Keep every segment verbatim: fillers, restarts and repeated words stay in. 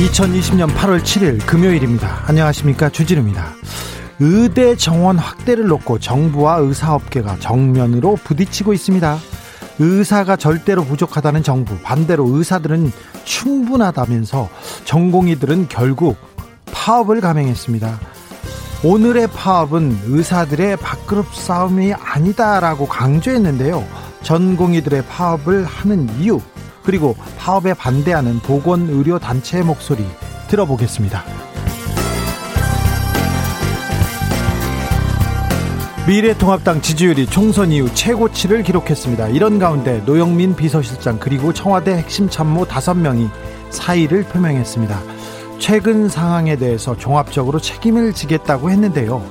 이천이십년 팔월 칠일 금요일입니다. 안녕하십니까, 주진우입니다. 의대 정원 확대를 놓고 정부와 의사업계가 정면으로 부딪히고 있습니다. 의사가 절대로 부족하다는 정부, 반대로 의사들은 충분하다면서 전공의들은 결국 파업을 감행했습니다. 오늘의 파업은 의사들의 밥그릇 싸움이 아니다라고 강조했는데요. 전공의들의 파업을 하는 이유, 그리고 파업에 반대하는 보건의료단체의 목소리 들어보겠습니다. 미래통합당 지지율이 총선 이후 최고치를 기록했습니다. 이런 가운데 노영민 비서실장 그리고 청와대 핵심 참모 다섯 명이 사의를 표명했습니다. 최근 상황에 대해서 종합적으로 책임을 지겠다고 했는데요.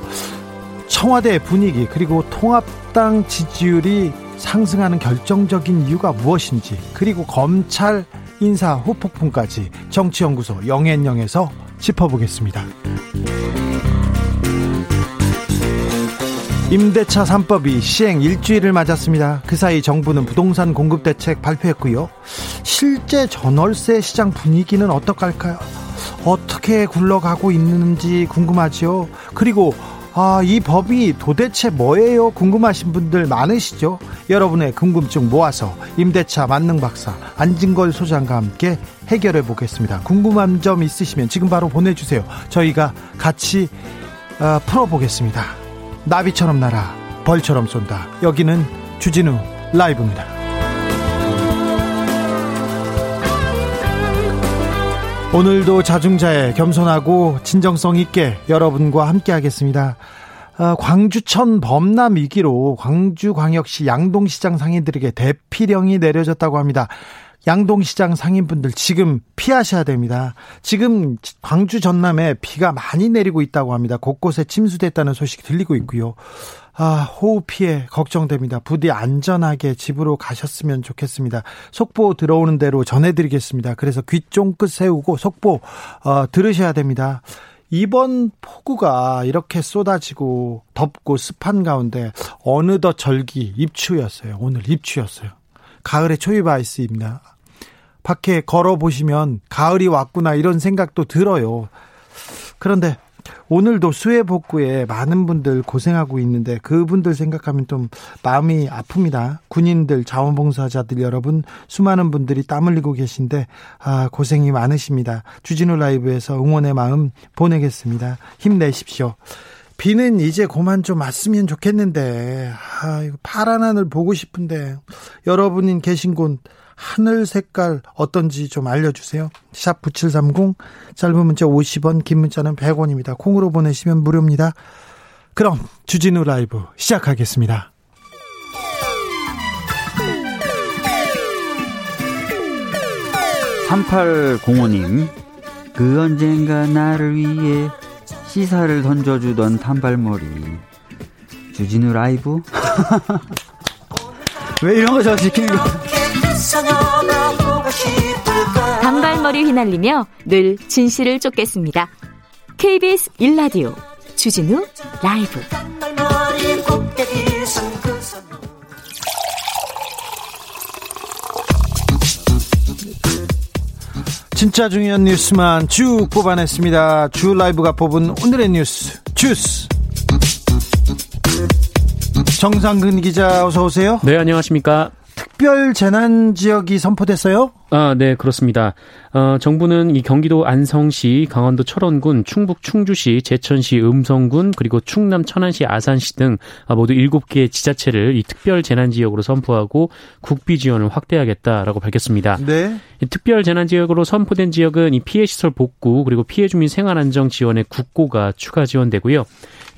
청와대 분위기 그리고 통합당 지지율이 상승하는 결정적인 이유가 무엇인지, 그리고 검찰 인사 후폭풍까지 정치연구소 영앤영에서 짚어보겠습니다. 임대차 삼법이 시행 일주일을 맞았습니다. 그 사이 정부는 부동산 공급 대책 발표했고요. 실제 전월세 시장 분위기는 어떨까요? 어떻게 굴러가고 있는지 궁금하죠. 그리고 아, 이 법이 도대체 뭐예요? 궁금하신 분들 많으시죠? 여러분의 궁금증 모아서 임대차 만능 박사 안진걸 소장과 함께 해결해 보겠습니다. 궁금한 점 있으시면 지금 바로 보내주세요. 저희가 같이 어, 풀어보겠습니다. 나비처럼 날아 벌처럼 쏜다. 여기는 주진우 라이브입니다. 오늘도 자중자애, 겸손하고 진정성 있게 여러분과 함께 하겠습니다. 어, 광주천 범람 위기로 광주광역시 양동시장 상인들에게 대피령이 내려졌다고 합니다. 양동시장 상인분들 지금 피하셔야 됩니다. 지금 광주 전남에 비가 많이 내리고 있다고 합니다. 곳곳에 침수됐다는 소식이 들리고 있고요. 아, 호우 피해 걱정됩니다. 부디 안전하게 집으로 가셨으면 좋겠습니다. 속보 들어오는 대로 전해드리겠습니다. 그래서 귀 쫑긋 세우고 속보 어, 들으셔야 됩니다. 이번 폭우가 이렇게 쏟아지고 덥고 습한 가운데 어느덧 절기 입추였어요. 오늘 입추였어요. 가을의 초이바이스입니다. 밖에 걸어보시면 가을이 왔구나 이런 생각도 들어요. 그런데 오늘도 수해 복구에 많은 분들 고생하고 있는데 그분들 생각하면 좀 마음이 아픕니다. 군인들, 자원봉사자들 여러분, 수많은 분들이 땀 흘리고 계신데 아, 고생이 많으십니다. 주진우 라이브에서 응원의 마음 보내겠습니다. 힘내십시오. 비는 이제 그만 좀 왔으면 좋겠는데, 아, 파란 하늘 보고 싶은데, 여러분이 계신 곳 하늘 색깔 어떤지 좀 알려주세요. 샵 구칠삼공, 짧은 문자 오십 원, 긴 문자는 백 원입니다. 콩으로 보내시면 무료입니다. 그럼 주진우 라이브 시작하겠습니다. 삼팔공오님, 그 언젠가 나를 위해 시사를 던져주던 탄발머리. 주진우 라이브? 왜 이런 거 저 시키는 거야? 단발머리 휘날리며 늘 진실을 쫓겠습니다. 케이비에스 일 라디오 주진우 라이브. 진짜 중요한 뉴스만 쭉 뽑아냈습니다. 주 라이브가 뽑은 오늘의 뉴스 주스. 정상근 기자 어서 오세요. 네, 안녕하십니까. 특별 재난 지역이 선포됐어요? 아, 네, 그렇습니다. 어, 정부는 이 경기도 안성시, 강원도 철원군, 충북 충주시, 제천시, 음성군, 그리고 충남 천안시, 아산시 등 모두 일곱 개의 지자체를 이 특별 재난 지역으로 선포하고 국비 지원을 확대하겠다라고 밝혔습니다. 네. 이 특별 재난 지역으로 선포된 지역은 이 피해 시설 복구, 그리고 피해 주민 생활 안정 지원에 국고가 추가 지원되고요.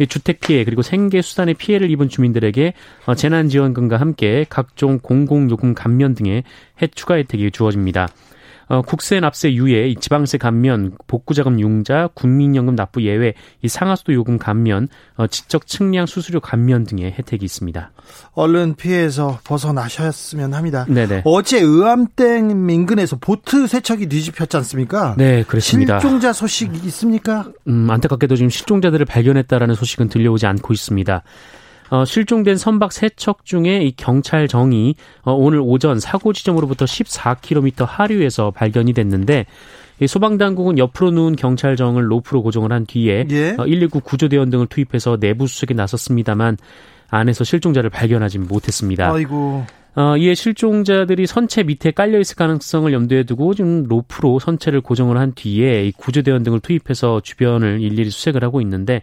주택 피해 그리고 생계 수산의 피해를 입은 주민들에게 재난지원금과 함께 각종 공공요금 감면 등의 해추가 혜택이 주어집니다. 어, 국세 납세 유예, 지방세 감면, 복구자금 융자, 국민연금 납부 예외, 이 상하수도 요금 감면, 어, 지적 측량 수수료 감면 등의 혜택이 있습니다. 얼른 피해에서 벗어나셨으면 합니다. 네네. 어제 의암댐 인근에서 보트 세척이 뒤집혔지 않습니까? 네, 그렇습니다. 실종자 소식 있습니까? 음, 안타깝게도 지금 실종자들을 발견했다라는 소식은 들려오지 않고 있습니다. 어, 실종된 선박 세척 중에 이 경찰 정이 어, 오늘 오전 사고 지점으로부터 십사 킬로미터 하류에서 발견이 됐는데 이 소방당국은 옆으로 누운 경찰 정을 로프로 고정을 한 뒤에 예? 어, 일일구 구조대원 등을 투입해서 내부 수색에 나섰습니다만 안에서 실종자를 발견하지 못했습니다. 아이고. 어, 이에 실종자들이 선체 밑에 깔려있을 가능성을 염두에 두고 지금 로프로 선체를 고정을 한 뒤에 이 구조대원 등을 투입해서 주변을 일일이 수색을 하고 있는데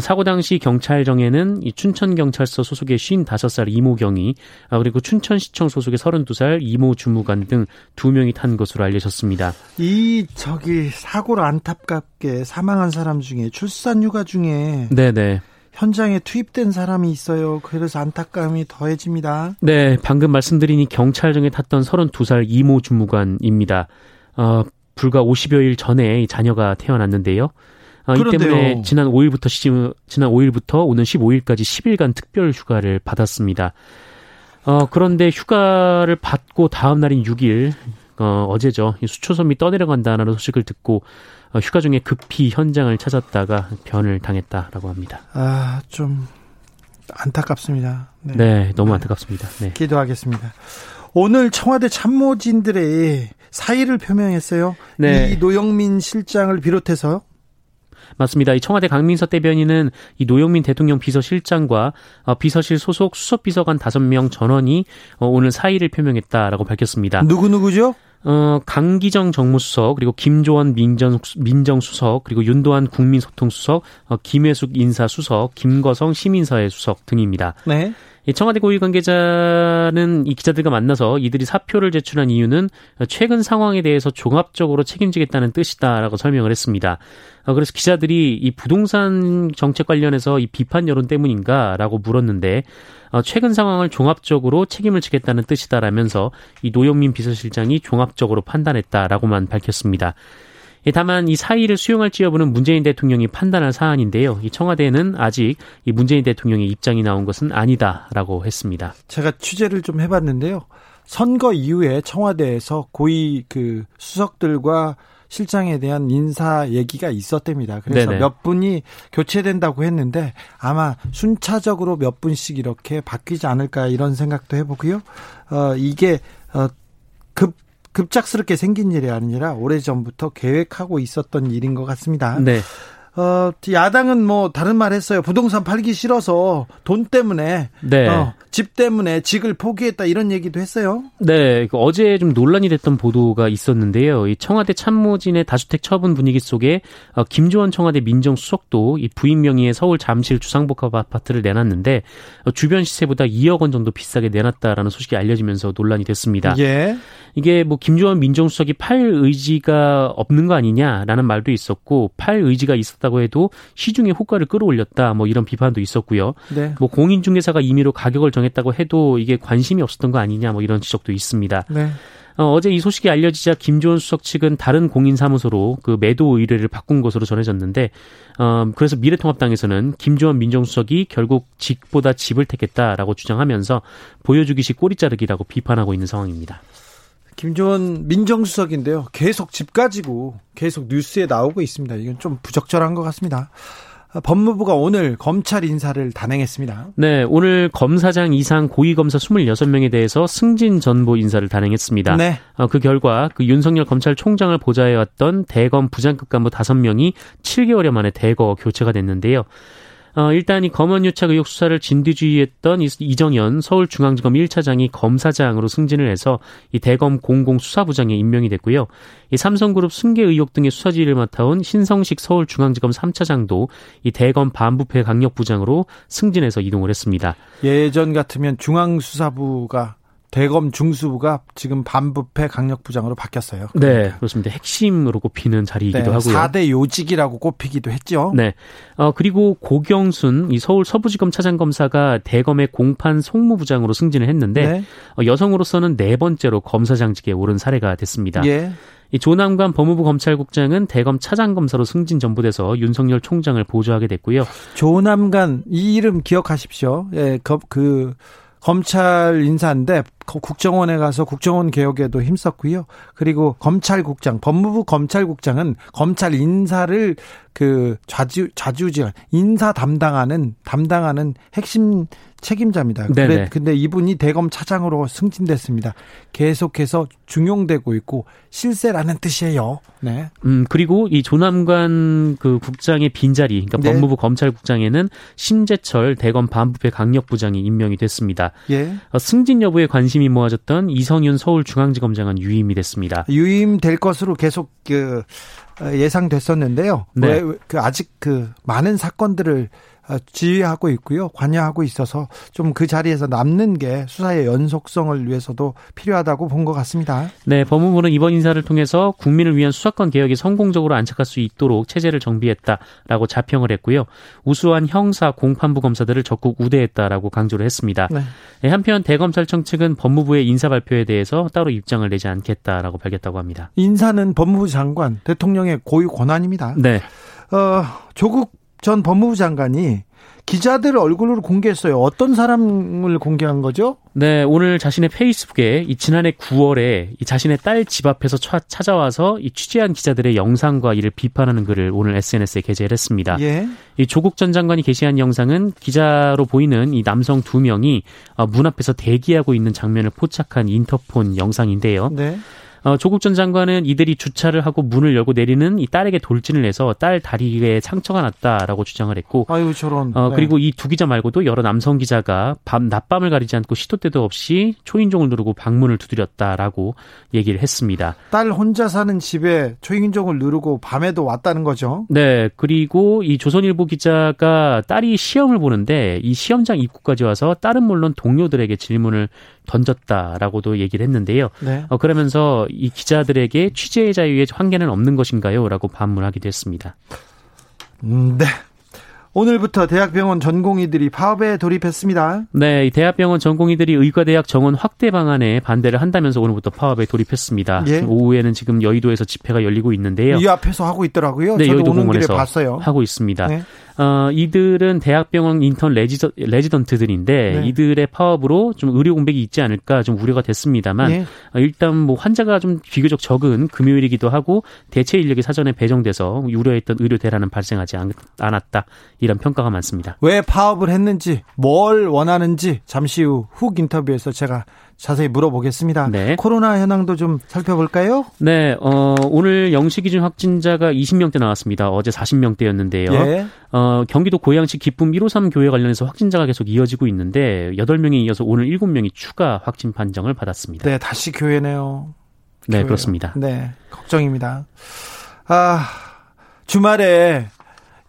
사고 당시 경찰정에는 이 춘천경찰서 소속의 쉰다섯 살 이모경이 그리고 춘천시청 소속의 서른두 살 이모 주무관 등 두 명이 탄 것으로 알려졌습니다. 이 저기 사고로 안타깝게 사망한 사람 중에 출산 휴가 중에 네네. 현장에 투입된 사람이 있어요. 그래서 안타까움이 더해집니다. 네, 방금 말씀드린 이 경찰정에 탔던 서른두 살 이모 주무관입니다. 어, 불과 오십여 일 전에 자녀가 태어났는데요. 이 그런데요. 때문에 지난 오일부터 지난 오일부터 오는 십오일까지 십 일간 특별 휴가를 받았습니다. 어, 그런데 휴가를 받고 다음 날인 육일 어, 어제죠. 수초섬이 떠내려간다는 소식을 듣고 어, 휴가 중에 급히 현장을 찾았다가 변을 당했다라고 합니다. 아, 좀 안타깝습니다. 네, 네 너무 안타깝습니다. 네. 기도하겠습니다. 오늘 청와대 참모진들의 사의를 표명했어요. 네. 이 노영민 실장을 비롯해서 맞습니다. 이 청와대 강민석 대변인은 이 노영민 대통령 비서실장과 비서실 소속 수석비서관 다섯 명 전원이 오늘 사의를 표명했다라고 밝혔습니다. 누구누구죠? 어, 강기정 정무수석, 그리고 김조원 민정, 민정수석, 그리고 윤도한 국민소통수석, 어, 김혜숙 인사수석, 김거성 시민사회 수석 등입니다. 네. 청와대 고위 관계자는 이 기자들과 만나서 이들이 사표를 제출한 이유는 최근 상황에 대해서 종합적으로 책임지겠다는 뜻이다라고 설명을 했습니다. 그래서 기자들이 이 부동산 정책 관련해서 이 비판 여론 때문인가라고 물었는데 최근 상황을 종합적으로 책임을 지겠다는 뜻이다라면서 이 노영민 비서실장이 종합적으로 판단했다라고만 밝혔습니다. 다만 이 사의를 수용할지 여부는 문재인 대통령이 판단할 사안인데요. 이 청와대는 아직 이 문재인 대통령의 입장이 나온 것은 아니다라고 했습니다. 제가 취재를 좀 해봤는데요. 선거 이후에 청와대에서 고위 그 수석들과 실장에 대한 인사 얘기가 있었답니다. 그래서 네네. 몇 분이 교체된다고 했는데 아마 순차적으로 몇 분씩 이렇게 바뀌지 않을까 이런 생각도 해보고요. 어, 이게 어, 급 급작스럽게 생긴 일이 아니라 오래전부터 계획하고 있었던 일인 것 같습니다. 네. 어, 야당은 뭐 다른 말 했어요. 부동산 팔기 싫어서 돈 때문에 네. 어, 집 때문에 직을 포기했다 이런 얘기도 했어요. 네. 어제 좀 논란이 됐던 보도가 있었는데요. 이 청와대 참모진의 다주택 처분 분위기 속에 어, 김조원 청와대 민정수석도 이 부인 명의의 서울 잠실 주상복합 아파트를 내놨는데 어, 주변 시세보다 이억 원 정도 비싸게 내놨다라는 소식이 알려지면서 논란이 됐습니다. 예. 이게 뭐 김조원 민정수석이 팔 의지가 없는 거 아니냐라는 말도 있었고 팔 의지가 있었다 고 해도 시중에 호가를 끌어올렸다 뭐 이런 비판도 있었고요. 네. 뭐 공인중개사가 임의로 가격을 정했다고 해도 이게 관심이 없었던 거 아니냐 뭐 이런 지적도 있습니다. 네. 어, 어제 이 소식이 알려지자 김조원 수석 측은 다른 공인사무소로 그 매도 의뢰를 바꾼 것으로 전해졌는데 어, 그래서 미래통합당에서는 김조원 민정수석이 결국 직보다 집을 택했다라고 주장하면서 보여주기식 꼬리자르기라고 비판하고 있는 상황입니다. 김조원 민정수석인데요. 계속 집 가지고 계속 뉴스에 나오고 있습니다. 이건 좀 부적절한 것 같습니다. 법무부가 오늘 검찰 인사를 단행했습니다. 네, 오늘 검사장 이상 고위검사 스물여섯 명에 대해서 승진 전보 인사를 단행했습니다. 네. 어, 그 결과 그 윤석열 검찰총장을 보좌해왔던 대검 부장급 간부 다섯 명이 칠 개월여 만에 대거 교체가 됐는데요. 어, 일단 이 검언유착 의혹 수사를 진두지휘했던 이정현 서울중앙지검 일 차장이 검사장으로 승진을 해서 이 대검 공공수사부장에 임명이 됐고요. 이 삼성그룹 승계 의혹 등의 수사지휘를 맡아온 신성식 서울중앙지검 삼 차장도 이 대검 반부패 강력부장으로 승진해서 이동을 했습니다. 예전 같으면 중앙수사부가 대검 중수부가 지금 반부패 강력부장으로 바뀌었어요. 그러니까. 네, 그렇습니다. 핵심으로 꼽히는 자리이기도 네, 하고요. 사 대 요직이라고 꼽히기도 했죠. 네. 어, 그리고 고경순 이 서울 서부지검 차장검사가 대검의 공판 송무부장으로 승진을 했는데 네. 어, 여성으로서는 네 번째로 검사장직에 오른 사례가 됐습니다. 예. 이 조남관 법무부 검찰국장은 대검 차장검사로 승진 전부돼서 윤석열 총장을 보조하게 됐고요. 조남관 이 이름 기억하십시오. 예, 그, 그 검찰 인사인데 국정원에 가서 국정원 개혁에도 힘썼고요. 그리고 검찰국장, 법무부 검찰국장은 검찰 인사를 그 좌지 좌지우지한 인사 담당하는 담당하는 핵심 책임자입니다. 그런데 근데 이분이 대검 차장으로 승진됐습니다. 계속해서 중용되고 있고 실세라는 뜻이에요. 네. 음 그리고 이 조남관 그 국장의 빈자리, 그러니까 네. 법무부 검찰국장에는 심재철 대검 반부패 강력부장이 임명이 됐습니다. 예. 어, 승진 여부에 관심이 모아졌던 이성윤 서울중앙지검장은 유임이 됐습니다. 유임될 것으로 계속 그 예상됐었는데요. 네. 왜, 그 아직 그 많은 사건들을 지휘하고 있고요. 관여하고 있어서 좀 그 자리에서 남는 게 수사의 연속성을 위해서도 필요하다고 본 것 같습니다. 네, 법무부는 이번 인사를 통해서 국민을 위한 수사권 개혁이 성공적으로 안착할 수 있도록 체제를 정비했다라고 자평을 했고요. 우수한 형사 공판부 검사들을 적극 우대했다라고 강조를 했습니다. 네. 네, 한편 대검찰청 측은 법무부의 인사 발표에 대해서 따로 입장을 내지 않겠다라고 밝혔다고 합니다. 인사는 법무부 장관, 대통령의 고유 권한입니다. 네, 어, 조국 전 법무부 장관이 기자들 얼굴을 공개했어요. 어떤 사람을 공개한 거죠? 네, 오늘 자신의 페이스북에 이 지난해 구월에 이 자신의 딸 집 앞에서 차, 찾아와서 이 취재한 기자들의 영상과 이를 비판하는 글을 오늘 에스엔에스에 게재를 했습니다. 예. 이 조국 전 장관이 게시한 영상은 기자로 보이는 이 남성 두 명이 문 앞에서 대기하고 있는 장면을 포착한 인터폰 영상인데요. 네. 어, 조국 전 장관은 이들이 주차를 하고 문을 열고 내리는 이 딸에게 돌진을 해서 딸 다리에 상처가 났다라고 주장을 했고, 아유 저런. 어, 그리고 네. 이 두 기자 말고도 여러 남성 기자가 밤 낮밤을 가리지 않고 시도 때도 없이 초인종을 누르고 방문을 두드렸다라고 얘기를 했습니다. 딸 혼자 사는 집에 초인종을 누르고 밤에도 왔다는 거죠? 네. 그리고 이 조선일보 기자가 딸이 시험을 보는데 이 시험장 입구까지 와서 딸은 물론 동료들에게 질문을 던졌다라고도 얘기를 했는데요. 네. 어, 그러면서 이 기자들에게 취재의 자유에 한계는 없는 것인가요? 라고 반문하기도 했습니다. 음, 네. 오늘부터 대학병원 전공의들이 파업에 돌입했습니다. 네, 대학병원 전공의들이 의과대학 정원 확대 방안에 반대를 한다면서 오늘부터 파업에 돌입했습니다. 예. 오후에는 지금 여의도에서 집회가 열리고 있는데요. 이 앞에서 하고 있더라고요. 네, 저도 여의도 오는 공원에서 길에 봤어요. 하고 있습니다. 네. 어, 이들은 대학병원 인턴 레지던, 레지던트들인데 네. 이들의 파업으로 좀 의료 공백이 있지 않을까 좀 우려가 됐습니다만 네. 어, 일단 뭐 환자가 좀 비교적 적은 금요일이기도 하고 대체 인력이 사전에 배정돼서 우려했던 의료 대란은 발생하지 않, 않았다. 이런 평가가 많습니다. 왜 파업을 했는지 뭘 원하는지 잠시 후 훅 인터뷰에서 제가 자세히 물어보겠습니다. 네. 코로나 현황도 좀 살펴볼까요? 네. 어, 오늘 영시 기준 확진자가 이십 명대 나왔습니다. 어제 사십 명대였는데요. 예. 어, 경기도 고양시 기쁨 일오삼 교회 관련해서 확진자가 계속 이어지고 있는데 여덟 명이 이어서 오늘 일곱 명이 추가 확진 판정을 받았습니다. 네. 다시 교회네요. 네. 교회요. 그렇습니다. 네. 걱정입니다. 아, 주말에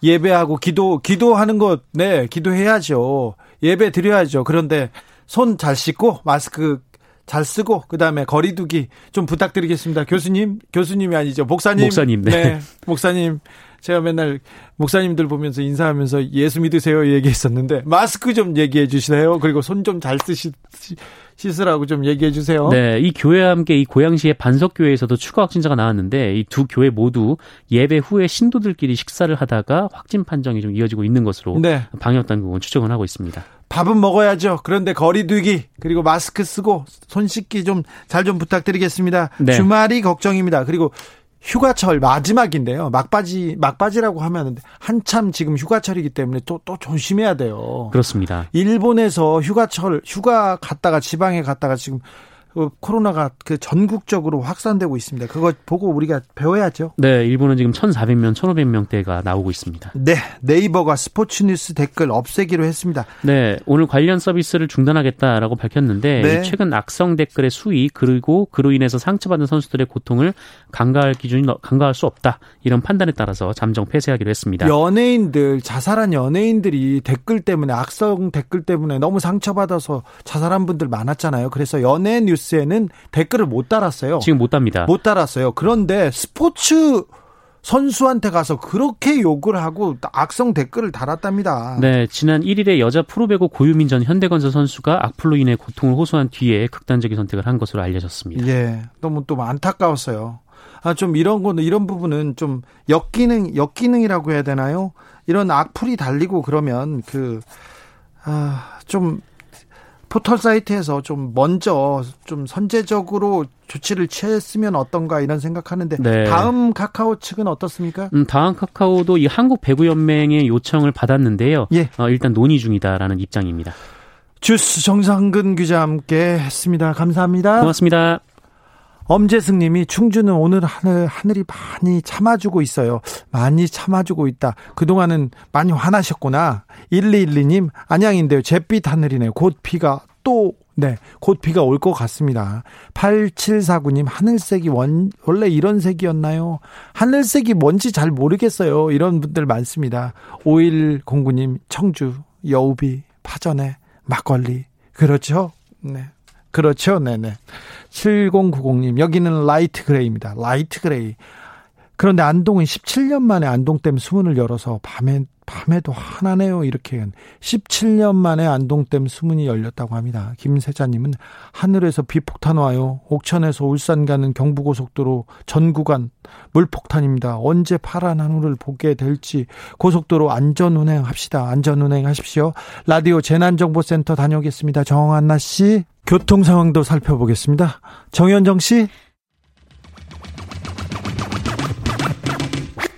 예배하고 기도 기도하는 것, 네, 기도해야죠. 예배 드려야죠. 그런데 손 잘 씻고 마스크 잘 쓰고 그다음에 거리두기 좀 부탁드리겠습니다. 교수님, 교수님이 아니죠. 목사님, 목사님, 네, 네 목사님. 제가 맨날 목사님들 보면서 인사하면서 예수 믿으세요 얘기했었는데 마스크 좀 얘기해 주시나요? 그리고 손 좀 잘 쓰시. 씻으라고 좀 얘기해 주세요. 네, 이 교회와 함께 이 고양시의 반석교회에서도 추가 확진자가 나왔는데 이 두 교회 모두 예배 후에 신도들끼리 식사를 하다가 확진 판정이 좀 이어지고 있는 것으로 네. 방역당국은 추정을 하고 있습니다. 밥은 먹어야죠. 그런데 거리두기 그리고 마스크 쓰고 손 씻기 좀 잘 좀 부탁드리겠습니다. 네. 주말이 걱정입니다. 그리고 휴가철 마지막인데요. 막바지, 막바지라고 하면 한참 지금 휴가철이기 때문에 또, 또 조심해야 돼요. 그렇습니다. 일본에서 휴가철, 휴가 갔다가 지방에 갔다가 지금 코로나가 그 전국적으로 확산되고 있습니다. 그거 보고 우리가 배워야죠. 네, 일본은 지금 천사백 명, 천오백 명대가 나오고 있습니다. 네, 네이버가 스포츠뉴스 댓글 없애기로 했습니다. 네, 오늘 관련 서비스를 중단하겠다라고 밝혔는데 네. 최근 악성 댓글의 수위 그리고 그로 인해서 상처받은 선수들의 고통을 간과할 기준이 간과할 수 없다. 이런 판단에 따라서 잠정 폐쇄하기로 했습니다. 연예인들, 자살한 연예인들이 댓글 때문에 악성 댓글 때문에 너무 상처받아서 자살한 분들 많았잖아요. 그래서 연예 뉴스 에는 댓글을 못 달았어요. 지금 못 답니다. 못 달았어요. 그런데 스포츠 선수한테 가서 그렇게 욕을 하고 악성 댓글을 달았답니다. 네, 지난 일 일에 여자 프로배구 고유민 전 현대건설 선수가 악플로 인해 고통을 호소한 뒤에 극단적인 선택을 한 것으로 알려졌습니다. 예, 너무 또 안타까웠어요. 아, 좀 이런 건 이런 부분은 좀 역기능 역기능이라고 해야 되나요? 이런 악플이 달리고 그러면 그 아, 좀. 포털 사이트에서 좀 먼저 좀 선제적으로 조치를 취했으면 어떤가 이런 생각하는데 네. 다음 카카오 측은 어떻습니까? 음, 다음 카카오도 이 한국 배구 연맹의 요청을 받았는데요. 예. 어, 일단 논의 중이다라는 입장입니다. 주스 정상근 기자 함께 했습니다. 감사합니다. 고맙습니다. 엄재승님이 충주는 오늘 하늘, 하늘이 많이 참아주고 있어요. 많이 참아주고 있다. 그동안은 많이 화나셨구나. 일이일이님 안양인데요. 잿빛 하늘이네요. 곧 비가 또, 네, 곧 비가 올 것 같습니다. 팔칠사구님 하늘색이 원, 원래 이런 색이었나요? 하늘색이 뭔지 잘 모르겠어요. 이런 분들 많습니다. 오일공구님 청주, 여우비, 파전에, 막걸리. 그렇죠? 네. 그렇죠. 네네. 칠공구공님 여기는 라이트 그레이입니다. 라이트 그레이. 그런데 안동은 십칠 년 만에 안동댐 수문을 열어서 밤에, 밤에도 화나네요. 이렇게 십칠 년 만에 안동댐 수문이 열렸다고 합니다. 김세자님은 하늘에서 비폭탄 와요. 옥천에서 울산 가는 경부고속도로 전 구간 물폭탄입니다. 언제 파란 하늘을 보게 될지 고속도로 안전운행합시다. 안전운행하십시오. 라디오 재난정보센터 다녀오겠습니다. 정한나 씨. 교통 상황도 살펴보겠습니다. 정현정 씨.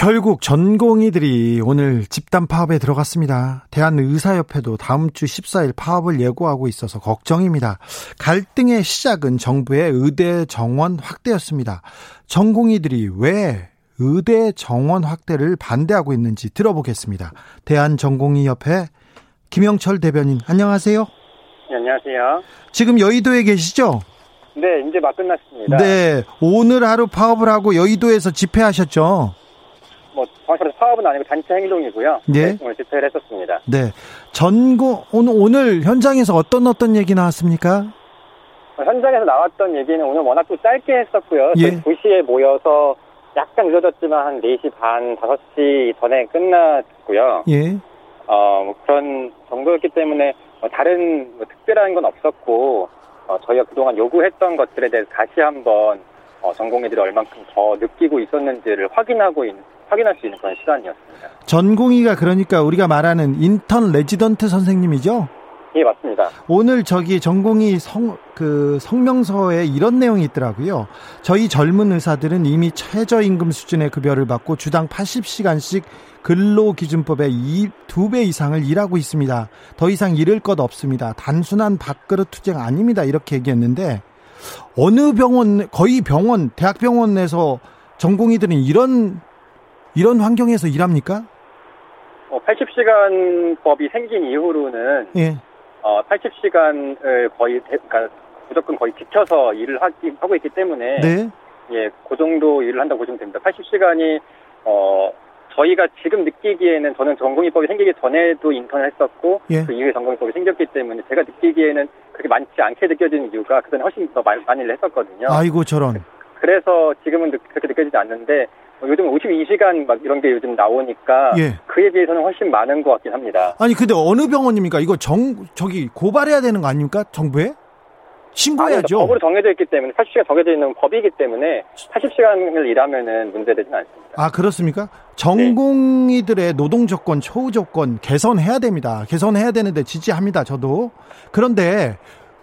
결국 전공의들이 오늘 집단 파업에 들어갔습니다. 대한의사협회도 다음 주 십사일 파업을 예고하고 있어서 걱정입니다. 갈등의 시작은 정부의 의대 정원 확대였습니다. 전공의들이 왜 의대 정원 확대를 반대하고 있는지 들어보겠습니다. 대한전공의협회 김영철 대변인 안녕하세요. 네, 안녕하세요. 지금 여의도에 계시죠? 네, 이제 막 끝났습니다. 네, 오늘 하루 파업을 하고 여의도에서 집회하셨죠? 뭐 정확히 사업은 아니고 단체 행동이고요. 네. 오늘 집회를 했었습니다. 네. 전공 오늘 오늘 현장에서 어떤 어떤 얘기 나왔습니까? 현장에서 나왔던 얘기는 오늘 워낙 또 짧게 했었고요. 예. 두 시에 모여서 약간 늦어졌지만 한 네 시 반, 다섯 시 전에 끝났고요. 예. 어, 뭐 그런 정도였기 때문에 다른 뭐 특별한 건 없었고 어, 저희가 그동안 요구했던 것들에 대해서 다시 한번 어, 전공의들이 얼만큼 더 느끼고 있었는지를 확인하고 있는 확인할 수 있는 그런 시간이었습니다. 전공의가 그러니까 우리가 말하는 인턴 레지던트 선생님이죠? 예, 맞습니다. 오늘 저기 전공의 성, 그 성명서에 이런 내용이 있더라고요. 저희 젊은 의사들은 이미 최저임금 수준의 급여를 받고 주당 팔십 시간씩 근로기준법의 두 배 이상을 일하고 있습니다. 더 이상 잃을 것 없습니다. 단순한 밥그릇 투쟁 아닙니다. 이렇게 얘기했는데 어느 병원, 거의 병원, 대학병원에서 전공의들은 이런 이런 환경에서 일합니까? 어, 팔십 시간법이 생긴 이후로는 예. 어, 팔십 시간을 거의 대, 그러니까 무조건 거의 지켜서 일을 하기, 하고 있기 때문에 네. 예, 그 정도 일을 한다고 보시면 됩니다. 팔십 시간이 어, 저희가 지금 느끼기에는 저는 전공의법이 생기기 전에도 인턴을 했었고 예. 그 이후에 전공의법이 생겼기 때문에 제가 느끼기에는 그렇게 많지 않게 느껴지는 이유가 그전에 훨씬 더 많이, 많이 했었거든요. 아이고 저런. 그래서 지금은 그렇게 느껴지지 않는데 요즘 오십이 시간 막 이런 게 요즘 나오니까 예. 그에 비해서는 훨씬 많은 것 같긴 합니다. 아니 근데 어느 병원입니까? 이거 정 저기 고발해야 되는 거 아닙니까? 정부에? 신고해야죠. 법으로 정해져 있기 때문에 팔십 시간 정해져 있는 법이기 때문에 팔십 시간을 일하면은 문제되지는 않습니다. 아, 그렇습니까? 전공의들의 네. 노동 조건, 처우 조건 개선해야 됩니다. 개선해야 되는데 지지합니다. 저도. 그런데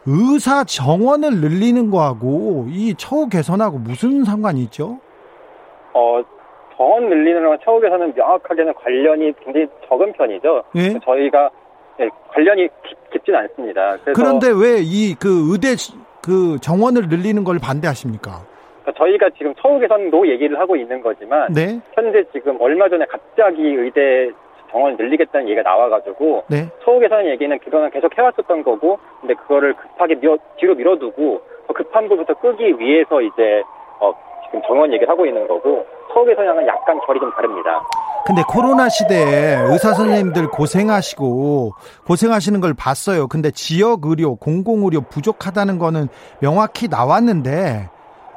의사 정원을 늘리는 거하고 이 처우 개선하고 무슨 상관이 있죠? 어, 정원 늘리는 거랑 처우 개선은 명확하게는 관련이 굉장히 적은 편이죠. 네? 저희가 네, 관련이 깊, 깊진 않습니다. 그래서 그런데 왜 이 그 의대 그 정원을 늘리는 걸 반대하십니까? 저희가 지금 처우 개선도 얘기를 하고 있는 거지만 네? 현재 지금 얼마 전에 갑자기 의대 정원을 늘리겠다는 얘기가 나와가지고 네? 처우 개선 얘기는 그거는 계속 해왔었던 거고, 근데 그거를 급하게 밀어, 뒤로 밀어두고 급한 것부터 끄기 위해서 이제 어, 지금 정원 얘기를 하고 있는 거고, 처우 개선이랑은 약간 결이 좀 다릅니다. 근데 코로나 시대에 의사 선생님들 고생하시고 고생하시는 걸 봤어요. 근데 지역 의료, 공공 의료 부족하다는 거는 명확히 나왔는데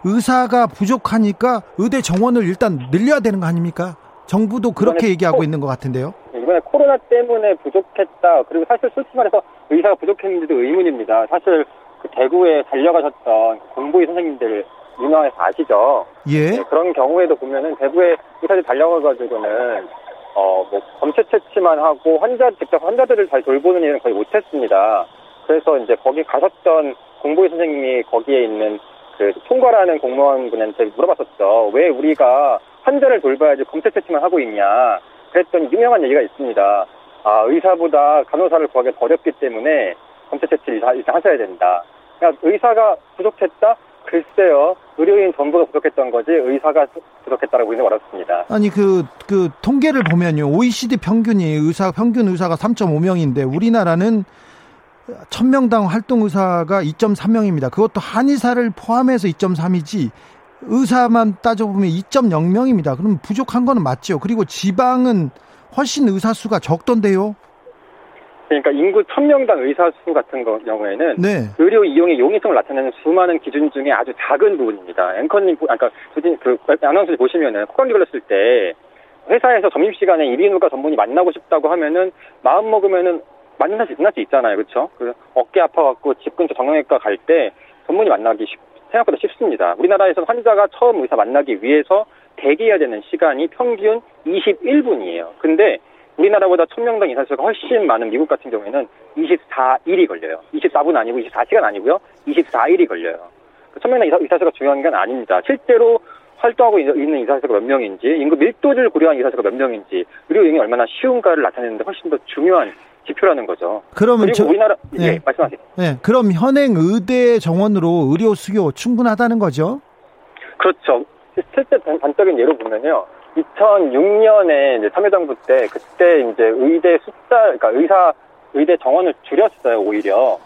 의사가 부족하니까 의대 정원을 일단 늘려야 되는 거 아닙니까? 정부도 그렇게 얘기하고 코, 있는 것 같은데요. 이번에 코로나 때문에 부족했다. 그리고 사실 솔직히 말해서 의사가 부족했는지도 의문입니다. 사실 그 대구에 달려가셨던 공보의 선생님들 유명해서 아시죠? 예. 네, 그런 경우에도 보면은 대구에 의사들 달려가가지고는, 어, 뭐, 검체 채취만 하고 환자, 직접 환자들을 잘 돌보는 일은 거의 못했습니다. 그래서 이제 거기 가셨던 공보의 선생님이 거기에 있는 그 총괄하는 공무원분한테 물어봤었죠. 왜 우리가 환자를 돌봐야지 검체 채취만 하고 있냐. 그랬더니 유명한 얘기가 있습니다. 아, 의사보다 간호사를 구하기 어렵기 때문에 검체 채취를 일단 하셔야 된다. 그러니까 의사가 부족했다? 글쎄요, 의료인 전부가 부족했던 거지 의사가 부족했다라고 보기는 어렵습니다. 아니 그, 그 통계를 보면요, 오이시디 평균이 의사 평균 의사가 삼 점 오 명인데 우리나라는 천 명당 활동 의사가 이 점 삼 명입니다. 그것도 한의사를 포함해서 이 점 삼이지 의사만 따져보면 이 점 영 명입니다. 그럼 부족한 거는 맞죠. 그리고 지방은 훨씬 의사 수가 적던데요. 그러니까 인구 천 명당 의사 수 같은 경우에는 네. 의료 이용의 용이성을 나타내는 수많은 기준 중에 아주 작은 부분입니다. 앵커님, 아까 조진 그 아나운서 보시면은 코감기 걸렸을 때 회사에서 점심 시간에 이비인후과 전문의 만나고 싶다고 하면은 마음 먹으면은 만날 수, 만날 수 있잖아요, 그렇죠? 그 어깨 아파갖고 집 근처 정형외과 갈 때 전문의 만나기 쉽, 생각보다 쉽습니다. 우리나라에서는 환자가 처음 의사 만나기 위해서 대기해야 되는 시간이 평균 이십일 분이에요. 근데 우리나라보다 천 명당 인사수가 훨씬 많은 미국 같은 경우에는 이십사 일이 걸려요. 이십사 분 아니고 이십사 시간 아니고요. 이십사 일이 걸려요. 천 명당 인사수가 중요한 건 아닙니다. 실제로 활동하고 있는 인사수가 몇 명인지, 인구 밀도를 고려한 인사수가 몇 명인지, 의료용이 얼마나 쉬운가를 나타내는데 훨씬 더 중요한 지표라는 거죠. 그러면 그리고 저, 우리나라, 네. 예, 말씀하세요. 네, 그럼 현행 의대 정원으로 의료 수요 충분하다는 거죠? 그렇죠. 실제 단적인 예로 보면요. 이천육 년에 이제 참여정부 때 그때 이제 의대 숫자, 그러니까 의사 의대 정원을 줄였어요. 오히려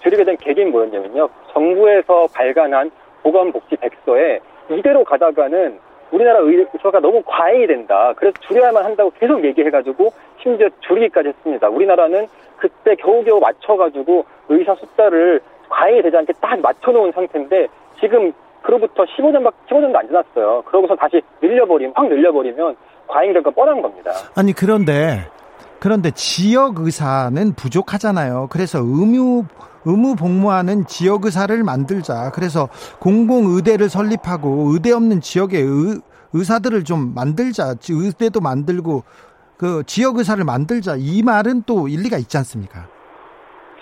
줄이게 된 계기는 뭐였냐면요. 정부에서 발간한 보건복지백서에 이대로 가다가는 우리나라 의사가 너무 과잉이 된다. 그래서 줄여야만 한다고 계속 얘기해가지고 심지어 줄이기까지 했습니다. 우리나라는 그때 겨우겨우 맞춰가지고 의사 숫자를 과잉이 되지 않게 딱 맞춰놓은 상태인데 지금. 그로부터 십오 년밖에, 십오 년도 안 지났어요. 그러고서 다시 늘려버리면, 확 늘려버리면 과잉 결과 뻔한 겁니다. 아니, 그런데, 그런데 지역 의사는 부족하잖아요. 그래서 의무, 의무 복무하는 지역 의사를 만들자. 그래서 공공의대를 설립하고 의대 없는 지역에 의, 의사들을 좀 만들자. 의대도 만들고, 그 지역 의사를 만들자. 이 말은 또 일리가 있지 않습니까?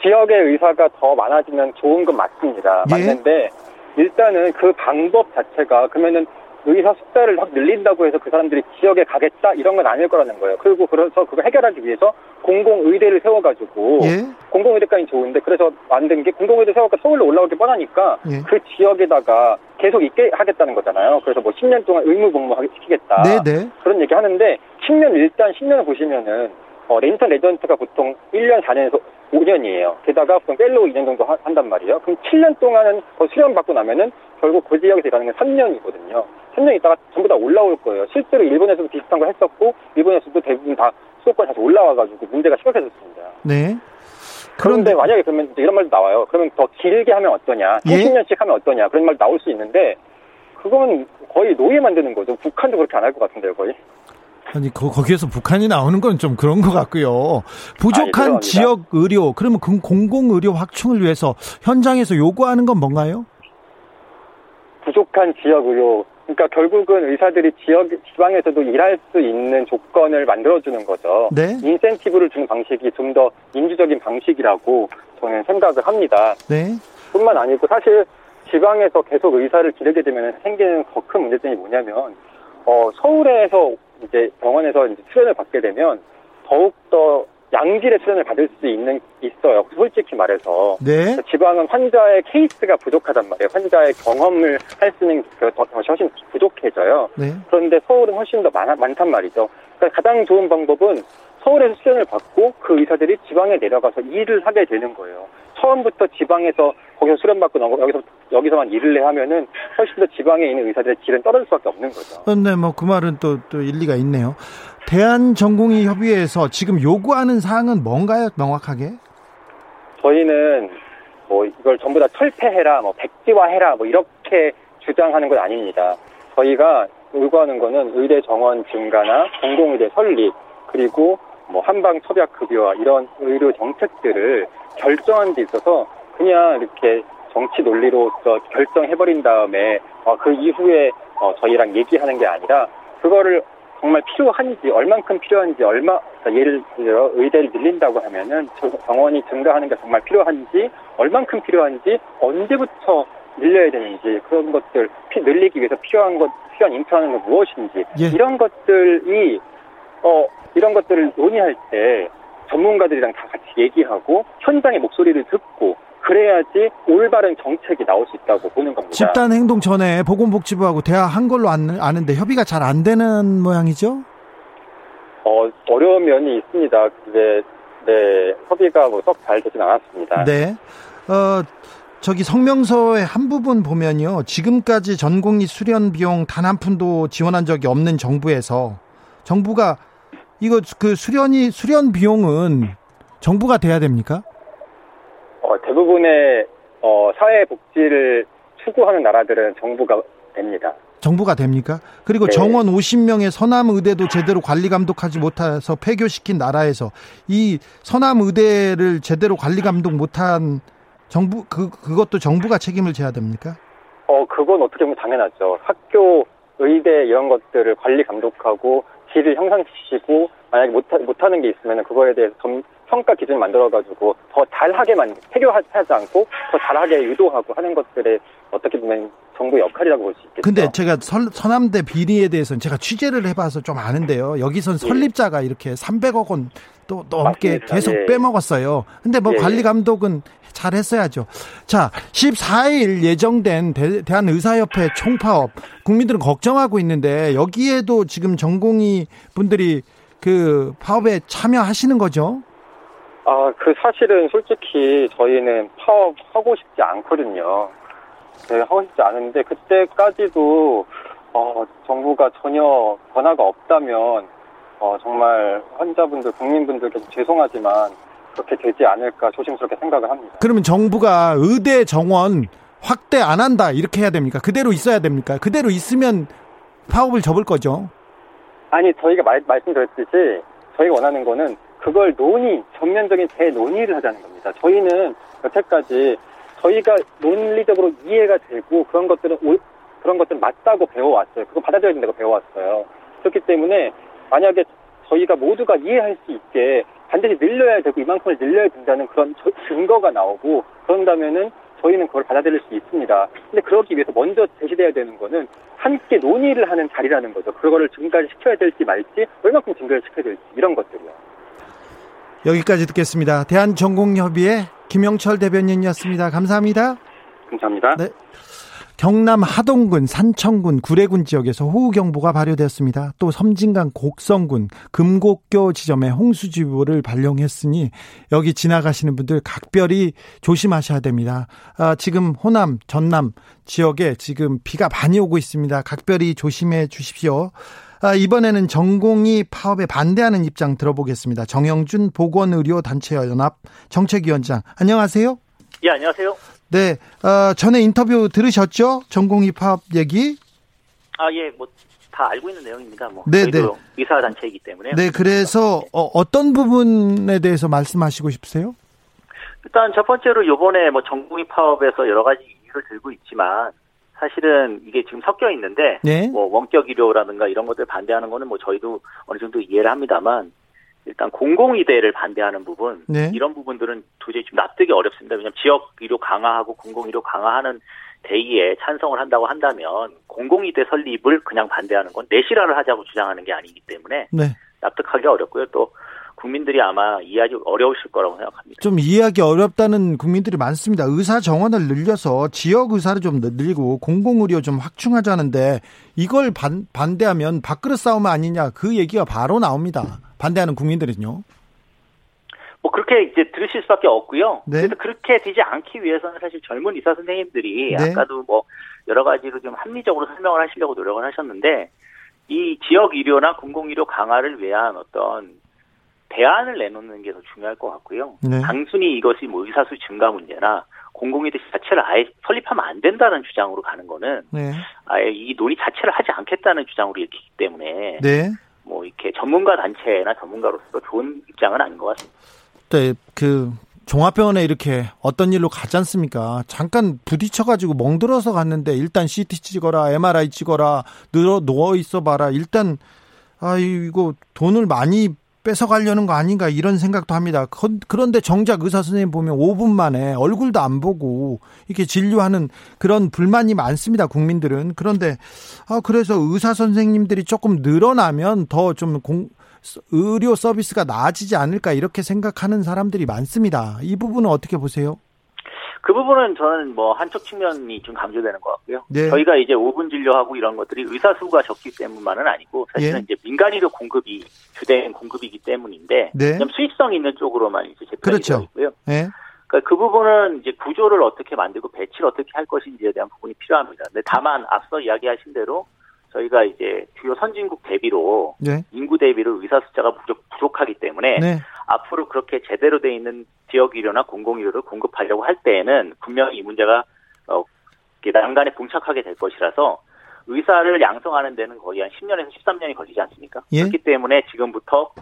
지역의 의사가 더 많아지면 좋은 건 맞습니다. 예? 맞는데, 일단은 그 방법 자체가 그러면은 의사 숫자를 확 늘린다고 해서 그 사람들이 지역에 가겠다 이런 건 아닐 거라는 거예요. 그리고 그래서 그걸 해결하기 위해서 공공의대를 세워가지고 예? 공공의대까지는 좋은데 그래서 만든 게 공공의대 세워서 서울로 올라오기 뻔하니까 예? 그 지역에다가 계속 있게 하겠다는 거잖아요. 그래서 뭐 십 년 동안 의무복무하게 시키겠다 네네. 그런 얘기 하는데 십 년 일단 십 년을 보시면은 어, 렌턴 레전트가 보통 일 년 사 년에서 오 년이에요. 게다가 보통 펠로우 이 년 정도 하, 한단 말이에요. 그럼 칠 년 동안은 더 수련받고 나면은 결국 그 지역에서 일하는 게 삼 년이거든요. 삼 년 있다가 전부 다 올라올 거예요. 실제로 일본에서도 비슷한 걸 했었고, 일본에서도 대부분 다 수도권 다시 올라와가지고 문제가 심각해졌습니다. 네. 그런데, 그런데 만약에 그러면 이런 말도 나와요. 그러면 더 길게 하면 어떠냐, 삼십 년씩 예? 하면 어떠냐, 그런 말 나올 수 있는데, 그건 거의 노예 만드는 거죠. 북한도 그렇게 안 할 것 같은데요, 거의. 아니 거, 거기에서 북한이 나오는 건 좀 그런 것 같고요. 부족한 아니, 지역 의료, 그러면 그 공공 의료 확충을 위해서 현장에서 요구하는 건 뭔가요? 부족한 지역 의료. 그러니까 결국은 의사들이 지역, 지방에서도 일할 수 있는 조건을 만들어주는 거죠. 네? 인센티브를 주는 방식이 좀 더 인주적인 방식이라고 저는 생각을 합니다. 네? 뿐만 아니고 사실 지방에서 계속 의사를 기르게 되면 생기는 더 큰 문제점이 뭐냐면 어, 서울에서 이제 병원에서 이제 수련을 받게 되면 더욱 더 양질의 수련을 받을 수 있는 있어요. 솔직히 말해서 네? 지방은 환자의 케이스가 부족하단 말이에요. 환자의 경험을 할 수 있는 그 훨씬 부족해져요. 네? 그런데 서울은 훨씬 더 많, 많단 말이죠. 그러니까 가장 좋은 방법은 서울에서 수련을 받고 그 의사들이 지방에 내려가서 일을 하게 되는 거예요. 처음부터 지방에서 거기서 수련받고 넘어 여기서 여기서만 일을 해 하면은 훨씬 더 지방에 있는 의사들의 질은 떨어질 수밖에 없는 거죠. 근데 네, 뭐 그 말은 또 또 일리가 있네요. 대한전공의 협의회에서 지금 요구하는 사항은 뭔가요? 명확하게? 저희는 뭐 이걸 전부 다 철폐해라, 뭐 백지화해라, 뭐 이렇게 주장하는 건 아닙니다. 저희가 요구하는 거는 의대 정원 증가나 공공의대 설립 그리고 뭐 한방 처약 급여와 이런 의료 정책들을 결정하는 데 있어서 그냥 이렇게 정치 논리로 결정해버린 다음에 그 이후에 저희랑 얘기하는 게 아니라 그거를 정말 필요한지 얼만큼 필요한지 얼마 그러니까 예를 들어 의대를 늘린다고 하면은 병원이 증가하는 게 정말 필요한지 얼만큼 필요한지 언제부터 늘려야 되는지 그런 것들 늘리기 위해서 필요한 것 필요한 인프라는 건 무엇인지 예. 이런 것들이 어 이런 것들을 논의할 때 전문가들이랑 다 같이 얘기하고 현장의 목소리를 듣고 그래야지 올바른 정책이 나올 수 있다고 보는 겁니다. 집단 행동 전에 보건복지부하고 대화한 걸로 아는데 협의가 잘 안 되는 모양이죠? 어, 어려운 면이 있습니다. 근데 네, 협의가 뭐 썩 잘 되진 않았습니다. 네. 어, 저기 성명서의 한 부분 보면요. 지금까지 전공의 수련 비용 단 한 푼도 지원한 적이 없는 정부에서 정부가 이거 그 수련이 수련 비용은 정부가 돼야 됩니까? 어, 대부분의 어, 사회복지를 추구하는 나라들은 정부가 됩니다. 정부가 됩니까? 그리고 네. 정원 오십 명의 서남의대도 제대로 관리 감독하지 못해서 폐교시킨 나라에서 이 서남의대를 제대로 관리 감독 못한 정부 그 그것도 정부가 책임을 져야 됩니까? 어 그건 어떻게 보면 당연하죠. 학교 의대 이런 것들을 관리 감독하고 질을 향상시키고 만약에 못 못하는 게 있으면 그거에 대해서 점 평가 기준을 만들어가지고 더 잘하게만 해결하지 않고 더 잘하게 유도하고 하는 것들에 어떻게 보면 정부의 역할이라고 볼 수 있겠죠. 근데 제가 설, 서남대 비리에 대해서는 제가 취재를 해봐서 좀 아는데요. 여기선 설립자가 이렇게 삼백억 원 또 넘게 맞습니다. 계속 예. 빼먹었어요. 근데 뭐 예. 관리 감독은 잘했어야죠. 자, 십사 일 예정된 대, 대한의사협회 총파업 국민들은 걱정하고 있는데 여기에도 지금 전공의 분들이 그 파업에 참여하시는 거죠? 아, 그 사실은 솔직히 저희는 파업하고 싶지 않거든요. 네, 하고 싶지 않은데 그때까지도 어, 정부가 전혀 변화가 없다면 어, 정말 환자분들, 국민분들께 죄송하지만 그렇게 되지 않을까 조심스럽게 생각을 합니다. 그러면 정부가 의대 정원 확대 안 한다 이렇게 해야 됩니까? 그대로 있어야 됩니까? 그대로 있으면 파업을 접을 거죠? 아니, 저희가 말, 말씀드렸듯이 저희가 원하는 거는 그걸 논의, 전면적인 재논의를 하자는 겁니다. 저희는 여태까지 저희가 논리적으로 이해가 되고 그런 것들은 오, 그런 것들은 맞다고 배워왔어요. 그거 받아들여야 된다고 배워왔어요. 그렇기 때문에 만약에 저희가 모두가 이해할 수 있게 반드시 늘려야 되고 이만큼을 늘려야 된다는 그런 저, 증거가 나오고 그런다면은 저희는 그걸 받아들일 수 있습니다. 근데 그러기 위해서 먼저 제시되어야 되는 거는 함께 논의를 하는 자리라는 거죠. 그거를 증가를 시켜야 될지 말지 얼마큼 증가를 시켜야 될지 이런 것들이요. 여기까지 듣겠습니다. 대한전공협의회 김영철 대변인이었습니다. 감사합니다. 감사합니다. 네. 경남 하동군, 산청군, 구례군 지역에서 호우경보가 발효되었습니다. 또 섬진강 곡성군, 금곡교 지점에 홍수주의보를 발령했으니 여기 지나가시는 분들 각별히 조심하셔야 됩니다. 아, 지금 호남, 전남 지역에 지금 비가 많이 오고 있습니다. 각별히 조심해 주십시오. 아, 이번에는 전공의 파업에 반대하는 입장 들어보겠습니다. 정영준 보건의료단체연합 정책위원장, 안녕하세요. 예, 안녕하세요. 네, 어, 전에 인터뷰 들으셨죠? 전공의 파업 얘기? 아, 예, 뭐, 다 다 알고 있는 내용입니다. 뭐 네, 네. 의사 단체이기 때문에. 네, 그래서 어, 어떤 부분에 대해서 말씀하시고 싶으세요? 일단 첫 번째로 이번에 뭐 정공이 파업에서 여러 가지 이유를 들고 있지만 사실은 이게 지금 섞여 있는데 네? 뭐 원격 의료라든가 이런 것들 반대하는 거는 뭐 저희도 어느 정도 이해를 합니다만 일단 공공의대를 반대하는 부분 네? 이런 부분들은 도저히 좀 납득이 어렵습니다. 왜냐하면 지역 의료 강화하고 공공의료 강화하는 대의에 찬성을 한다고 한다면 공공의대 설립을 그냥 반대하는 건 내실화를 하자고 주장하는 게 아니기 때문에 네. 납득하기 어렵고요. 또 국민들이 아마 이해하기 어려우실 거라고 생각합니다. 좀 이해하기 어렵다는 국민들이 많습니다. 의사 정원을 늘려서 지역 의사를 좀 늘리고 공공의료 좀 확충하자는데 이걸 반, 반대하면 밥그릇 싸움 아니냐 그 얘기가 바로 나옵니다. 반대하는 국민들은요. 뭐 그렇게 이제 들으실 수밖에 없고요. 네. 그래서 그렇게 되지 않기 위해서는 사실 젊은 의사 선생님들이 네. 아까도 뭐 여러 가지로 좀 합리적으로 설명을 하시려고 노력을 하셨는데 이 지역 의료나 공공 의료 강화를 위한 어떤 대안을 내놓는 게 더 중요할 것 같고요. 네. 단순히 이것이 뭐 의사수 증가 문제나 공공의대 자체를 아예 설립하면 안 된다는 주장으로 가는 거는 네. 아예 이 논의 자체를 하지 않겠다는 주장으로 읽히기 때문에 네. 뭐 이렇게 전문가 단체나 전문가로서 좋은 입장은 아닌 것 같습니다. 네, 그 종합병원에 이렇게 어떤 일로 가지 않습니까? 잠깐 부딪혀가지고 멍들어서 갔는데 일단 씨티 찍어라, 엠알아이 찍어라, 늘어 누워 있어봐라. 일단 아 이거 돈을 많이 뺏어가려는 거 아닌가 이런 생각도 합니다. 그런데 정작 의사 선생님 보면 오 분 만에 얼굴도 안 보고 이렇게 진료하는 그런 불만이 많습니다. 국민들은. 그런데 아 그래서 의사 선생님들이 조금 늘어나면 더 좀 의료 서비스가 나아지지 않을까 이렇게 생각하는 사람들이 많습니다. 이 부분은 어떻게 보세요? 그 부분은 저는 뭐 한쪽 측면이 좀 강조되는 것 같고요. 네. 저희가 이제 오 분 진료하고 이런 것들이 의사 수가 적기 때문만은 아니고 사실은 예. 이제 민간의료 공급이 주된 공급이기 때문인데 네. 그냥 수익성 있는 쪽으로만 이제 제한이 그렇죠. 되어 있고요. 네. 그러니까 그 부분은 이제 구조를 어떻게 만들고 배치를 어떻게 할 것인지에 대한 부분이 필요합니다. 근데 다만 앞서 이야기하신 대로 저희가 이제 주요 선진국 대비로 네. 인구 대비로 의사 숫자가 부족, 부족하기 때문에 네. 앞으로 그렇게 제대로 돼 있는 지역 의료나 공공 의료를 공급하려고 할 때에는 분명히 이 문제가 어 난간에 봉착하게 될 것이라서 의사를 양성하는 데는 거의 한 십 년에서 십삼 년이 걸리지 않습니까? 예? 그렇기 때문에 지금부터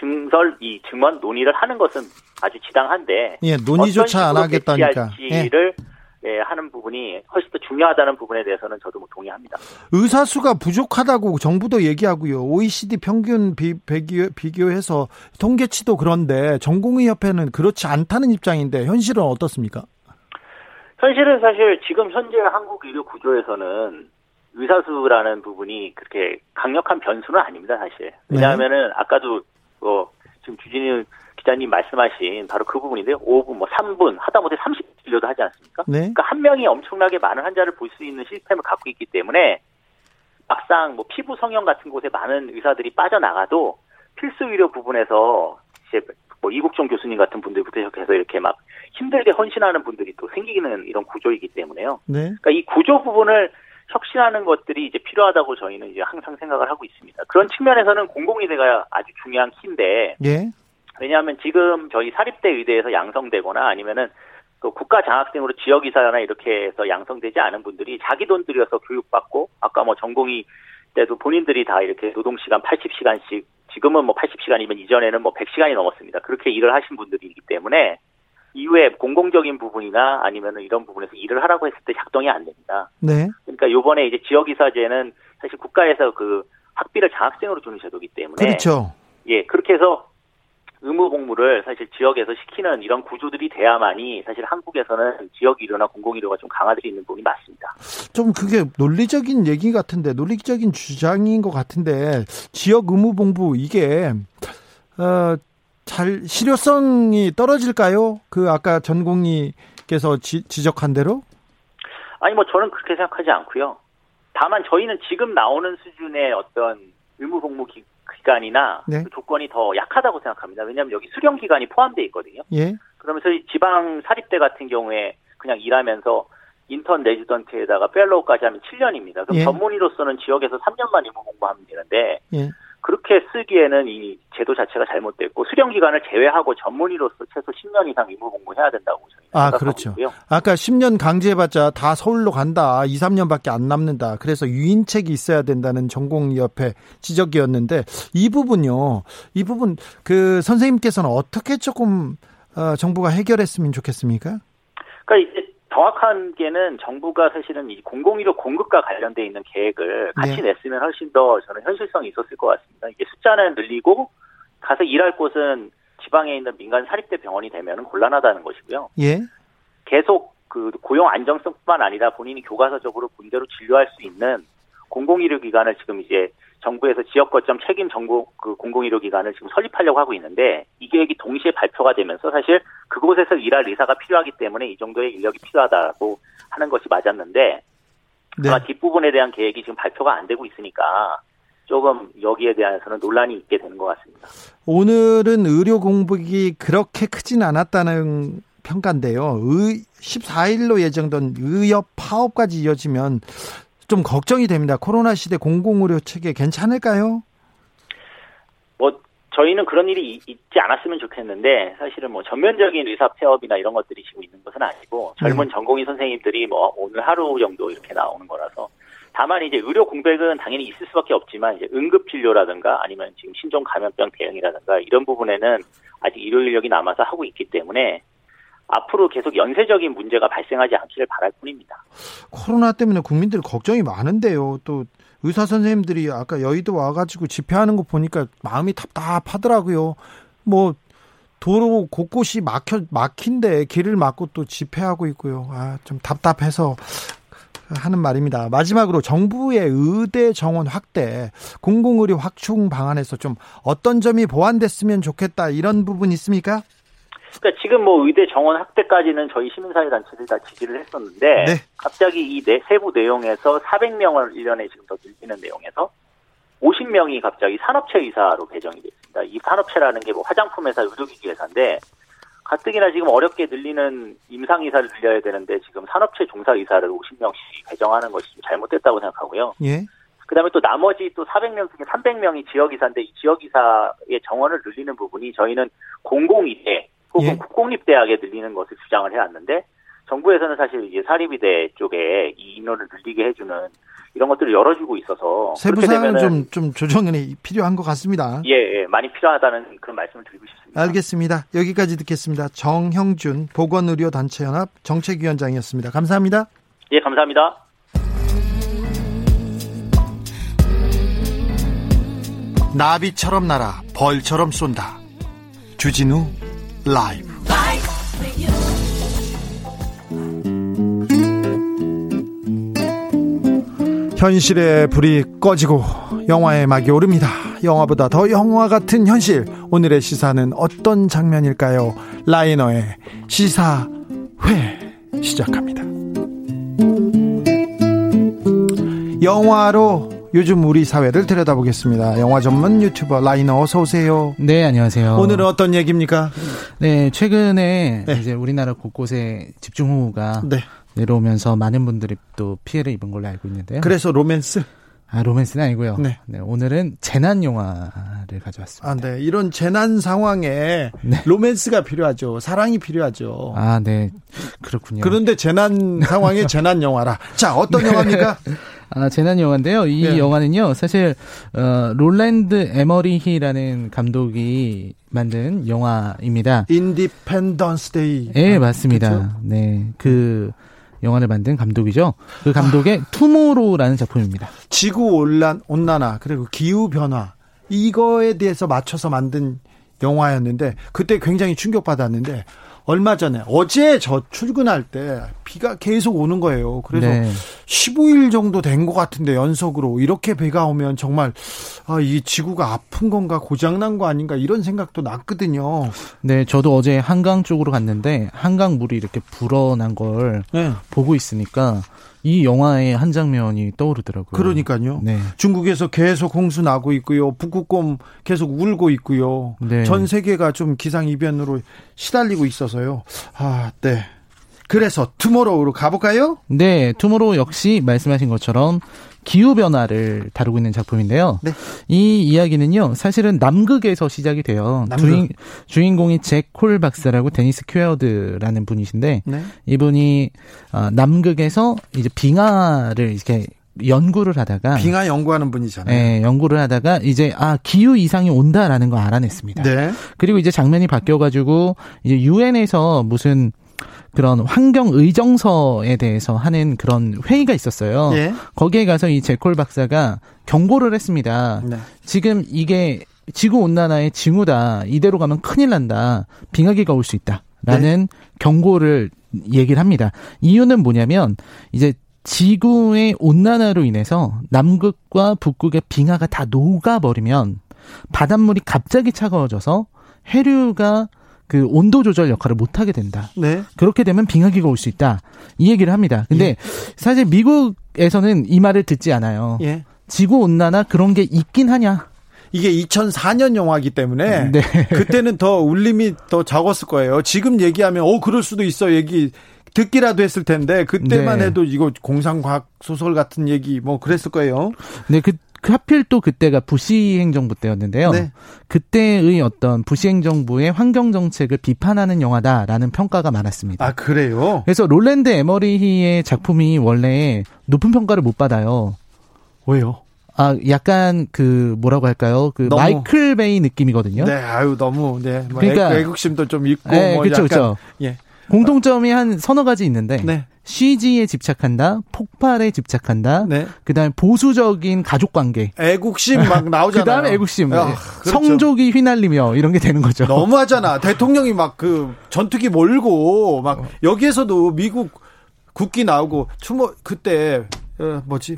증설 이 증원 논의를 하는 것은 아주 지당한데 예, 논의조차 안 하겠다니까. 예, 하는 부분이 훨씬 더 중요하다는 부분에 대해서는 저도 뭐 동의합니다. 의사 수가 부족하다고 정부도 얘기하고요. 오이시디 평균 비, 비교, 비교해서 통계치도 그런데 전공의협회는 그렇지 않다는 입장인데 현실은 어떻습니까? 현실은 사실 지금 현재 한국 의료 구조에서는 의사 수라는 부분이 그렇게 강력한 변수는 아닙니다, 사실. 왜냐하면은 네. 아까도 뭐 지금 주진우 기자님 말씀하신 바로 그 부분인데요. 오 분, 뭐 삼 분, 하다못해 삼십 분 진료도 하지 않습니까? 네. 그러니까 한 명이 엄청나게 많은 환자를 볼 수 있는 시스템을 갖고 있기 때문에 막상 뭐 피부 성형 같은 곳에 많은 의사들이 빠져나가도 필수 의료 부분에서 이제 뭐 이국종 교수님 같은 분들부터 해서 이렇게 막 힘들게 헌신하는 분들이 또 생기는 이런 구조이기 때문에요. 네. 그러니까 이 구조 부분을 혁신하는 것들이 이제 필요하다고 저희는 이제 항상 생각을 하고 있습니다. 그런 측면에서는 공공의대가 아주 중요한 키인데. 네. 왜냐하면 지금 저희 사립대 의대에서 양성되거나 아니면은 그 국가 장학생으로 지역 의사나 이렇게 해서 양성되지 않은 분들이 자기 돈 들여서 교육받고 아까 뭐 전공의 때도 본인들이 다 이렇게 노동 시간 팔십 시간씩 지금은 뭐 팔십 시간이면 이전에는 뭐 백 시간이 넘었습니다. 그렇게 일을 하신 분들이기 때문에 이후에 공공적인 부분이나 아니면은 이런 부분에서 일을 하라고 했을 때 작동이 안 됩니다. 네. 그러니까 요번에 이제 지역 의사제는 사실 국가에서 그 학비를 장학생으로 주는 제도이기 때문에 그렇죠. 예, 그렇게 해서 의무 복무를 사실 지역에서 시키는 이런 구조들이 돼야만이 사실 한국에서는 지역 의료나 공공 의료가 좀 강화되어 있는 부분이 맞습니다. 좀 그게 논리적인 얘기 같은데 논리적인 주장인 것 같은데 지역 의무 복무 이게 어, 잘 실효성이 떨어질까요? 그 아까 전공의께서 지, 지적한 대로? 아니 뭐 저는 그렇게 생각하지 않고요. 다만 저희는 지금 나오는 수준의 어떤 의무 복무 기 기간이나 네. 그 조건이 더 약하다고 생각합니다. 왜냐하면 여기 수령 기간이 포함되어 있거든요. 예. 그러면서 지방 사립대 같은 경우에 그냥 일하면서 인턴 레지던트에다가 펠로우까지 하면 칠 년입니다. 그럼 예. 전문의로서는 지역에서 삼 년만 의무 공부하면 되는데 예. 그렇게 쓰기에는 이 제도 자체가 잘못됐고 수령 기간을 제외하고 전문의로서 최소 십 년 이상 의무 공부해야 된다고 저희는 아, 생각하고요. 그렇죠. 아까 십 년 강제해봤자 다 서울로 간다. 이, 삼 년밖에 안 남는다. 그래서 유인책이 있어야 된다는 전공협회 지적이었는데 이 부분요. 이 부분 그 선생님께서는 어떻게 조금 정부가 해결했으면 좋겠습니까? 그러니까 이제 정확한 게는 정부가 사실은 이 공공의료 공급과 관련돼 있는 계획을 같이 네. 냈으면 훨씬 더 저는 현실성이 있었을 것 같습니다. 이게 숫자는 늘리고 가서 일할 곳은 지방에 있는 민간 사립대 병원이 되면 곤란하다는 것이고요. 예. 계속 그 고용 안정성뿐만 아니라 본인이 교과서적으로 본대로 진료할 수 있는 공공의료기관을 지금 이제 정부에서 지역 거점 책임 정부 그 공공의료기관을 지금 설립하려고 하고 있는데 이 계획이 동시에 발표가 되면서 사실 그곳에서 일할 의사가 필요하기 때문에 이 정도의 인력이 필요하다고 하는 것이 맞았는데 네. 뒷부분에 대한 계획이 지금 발표가 안 되고 있으니까 조금 여기에 대해서는 논란이 있게 되는 것 같습니다. 오늘은 의료 공백이 그렇게 크진 않았다는 평가인데요. 의, 십사 일로 예정된 의협 파업까지 이어지면 좀 걱정이 됩니다. 코로나 시대 공공의료 체계 괜찮을까요? 뭐 저희는 그런 일이 있지 않았으면 좋겠는데 사실은 뭐 전면적인 의사 폐업이나 이런 것들이 지금 있는 것은 아니고 젊은 네. 전공의 선생님들이 뭐 오늘 하루 정도 이렇게 나오는 거라서 다만 이제 의료 공백은 당연히 있을 수밖에 없지만 이제 응급 진료라든가 아니면 지금 신종 감염병 대응이라든가 이런 부분에는 아직 의료 인력이 남아서 하고 있기 때문에. 앞으로 계속 연쇄적인 문제가 발생하지 않기를 바랄 뿐입니다. 코로나 때문에 국민들 걱정이 많은데요. 또 의사 선생님들이 아까 여의도 와가지고 집회하는 거 보니까 마음이 답답하더라고요. 뭐 도로 곳곳이 막혀 막힌데 길을 막고 또 집회하고 있고요. 아, 좀 답답해서 하는 말입니다. 마지막으로 정부의 의대 정원 확대, 공공의료 확충 방안에서 좀 어떤 점이 보완됐으면 좋겠다 이런 부분 있습니까? 그러니까 지금 뭐 의대 정원 확대까지는 저희 시민사회단체들이 다 지지를 했었는데 네. 갑자기 이 내, 세부 내용에서 사백 명을 일 년에 지금 더 늘리는 내용에서 오십 명이 갑자기 산업체 의사로 배정이 됐습니다. 이 산업체라는 게 뭐 화장품 회사, 의료기기 회사인데 가뜩이나 지금 어렵게 늘리는 임상의사를 늘려야 되는데 지금 산업체 종사의사를 오십 명씩 배정하는 것이 좀 잘못됐다고 생각하고요. 예. 그다음에 또 나머지 또 사백 명 중에 삼백 명이 지역의사인데 이 지역의사의 정원을 늘리는 부분이 저희는 공공의대 혹은 예. 국공립대학에 늘리는 것을 주장을 해왔는데 정부에서는 사실 이제 사립의대 쪽에 이 인원을 늘리게 해주는 이런 것들을 열어주고 있어서 세부 사항은 좀, 좀 조정이 필요한 것 같습니다. 예, 예, 많이 필요하다는 그런 말씀을 드리고 싶습니다. 알겠습니다. 여기까지 듣겠습니다. 정형준 보건의료단체연합 정책위원장이었습니다. 감사합니다. 예, 감사합니다. 나비처럼 날아 벌처럼 쏜다. 주진우 라이브. 현실의 불이 꺼지고 영화의 막이 오릅니다. 영화보다 더 영화 같은 현실. 오늘의 시사는 어떤 장면일까요? 라이너의 시사회 시작합니다. 영화로 요즘 우리 사회를 들여다보겠습니다. 영화 전문 유튜버 라이너 어서 오세요. 네, 안녕하세요. 오늘은 어떤 얘기입니까? 네, 최근에 네. 이제 우리나라 곳곳에 집중호우가 네. 내려오면서 많은 분들이 또 피해를 입은 걸로 알고 있는데요. 그래서 로맨스? 아, 로맨스는 아니고요. 네, 네 오늘은 재난 영화를 가져왔습니다. 아, 네, 이런 재난 상황에 네. 로맨스가 필요하죠. 사랑이 필요하죠. 아, 네, 그렇군요. 그런데 재난 상황에 재난 영화라. 자, 어떤 영화입니까? 아, 재난 영화인데요. 이 네. 영화는요, 사실, 어, 롤랜드 에머리히라는 감독이 만든 영화입니다. 인디펜던스 데이. 예, 네, 맞습니다. 그렇죠? 네. 그, 영화를 만든 감독이죠. 그 감독의 투모로우라는 작품입니다. 지구 온난화, 그리고 기후변화, 이거에 대해서 맞춰서 만든 영화였는데, 그때 굉장히 충격받았는데, 얼마 전에 어제 저 출근할 때 비가 계속 오는 거예요. 그래서 네. 십오 일 정도 된 것 같은데 연속으로 이렇게 비가 오면 정말 아, 이 지구가 아픈 건가 고장난 거 아닌가 이런 생각도 났거든요. 네, 저도 어제 한강 쪽으로 갔는데 한강 물이 이렇게 불어난 걸 네. 보고 있으니까 이 영화의 한 장면이 떠오르더라고요. 그러니까요. 네. 중국에서 계속 홍수 나고 있고요. 북극곰 계속 울고 있고요. 네. 전 세계가 좀 기상이변으로 시달리고 있어서요. 아, 네. 그래서 투모로우로 가볼까요? 네. 투모로우 역시 말씀하신 것처럼 기후변화를 다루고 있는 작품인데요. 네. 이 이야기는요, 사실은 남극에서 시작이 돼요. 남극. 주인, 주인공이 제콜 박사라고 데니스 큐어드라는 분이신데, 네. 이분이 남극에서 이제 빙하를 이렇게 연구를 하다가 빙하 연구하는 분이잖아요. 네, 연구를 하다가 이제 아 기후 이상이 온다라는 걸 알아냈습니다. 네. 그리고 이제 장면이 바뀌어가지고 이제 유엔에서 무슨 그런 환경 의정서에 대해서 하는 그런 회의가 있었어요. 예. 거기에 가서 이 제콜 박사가 경고를 했습니다. 네. 지금 이게 지구온난화의 징후다. 이대로 가면 큰일 난다. 빙하기가 올 수 있다. 라는 네. 경고를 얘기를 합니다. 이유는 뭐냐면 이제 지구의 온난화로 인해서 남극과 북극의 빙하가 다 녹아버리면 바닷물이 갑자기 차가워져서 해류가 그 온도 조절 역할을 못하게 된다. 네. 그렇게 되면 빙하기가 올 수 있다. 이 얘기를 합니다. 근데 예. 사실 미국에서는 이 말을 듣지 않아요. 예. 지구온난화 그런 게 있긴 하냐. 이게 이천사 년 영화이기 때문에 네. 그때는 더 울림이 더 적었을 거예요. 지금 얘기하면 어 그럴 수도 있어 얘기. 듣기라도 했을 텐데 그때만 네. 해도 이거 공상과학 소설 같은 얘기 뭐 그랬을 거예요. 네, 그, 그 하필 또 그때가 부시 행정부 때였는데요. 네. 그때의 어떤 부시 행정부의 환경 정책을 비판하는 영화다라는 평가가 많았습니다. 아 그래요? 그래서 롤랜드 에머리히의 작품이 원래 높은 평가를 못 받아요. 왜요? 아, 약간 그 뭐라고 할까요? 그 너무, 마이클 베이 느낌이거든요. 네, 아유 너무 네. 뭐 그러니까 애국심도 좀 있고 네, 뭐 그쵸, 약간 그쵸. 예. 공통점이 한 서너 가지 있는데 네. 씨지에 집착한다, 폭발에 집착한다, 네. 그다음에 보수적인 가족관계, 애국심 막 나오잖아요. 그다음에 애국심, 아, 그렇죠. 성조기 휘날리며 이런 게 되는 거죠. 너무하잖아. 대통령이 막 그 전투기 몰고 막 여기에서도 미국 국기 나오고 추모 그때 어, 뭐지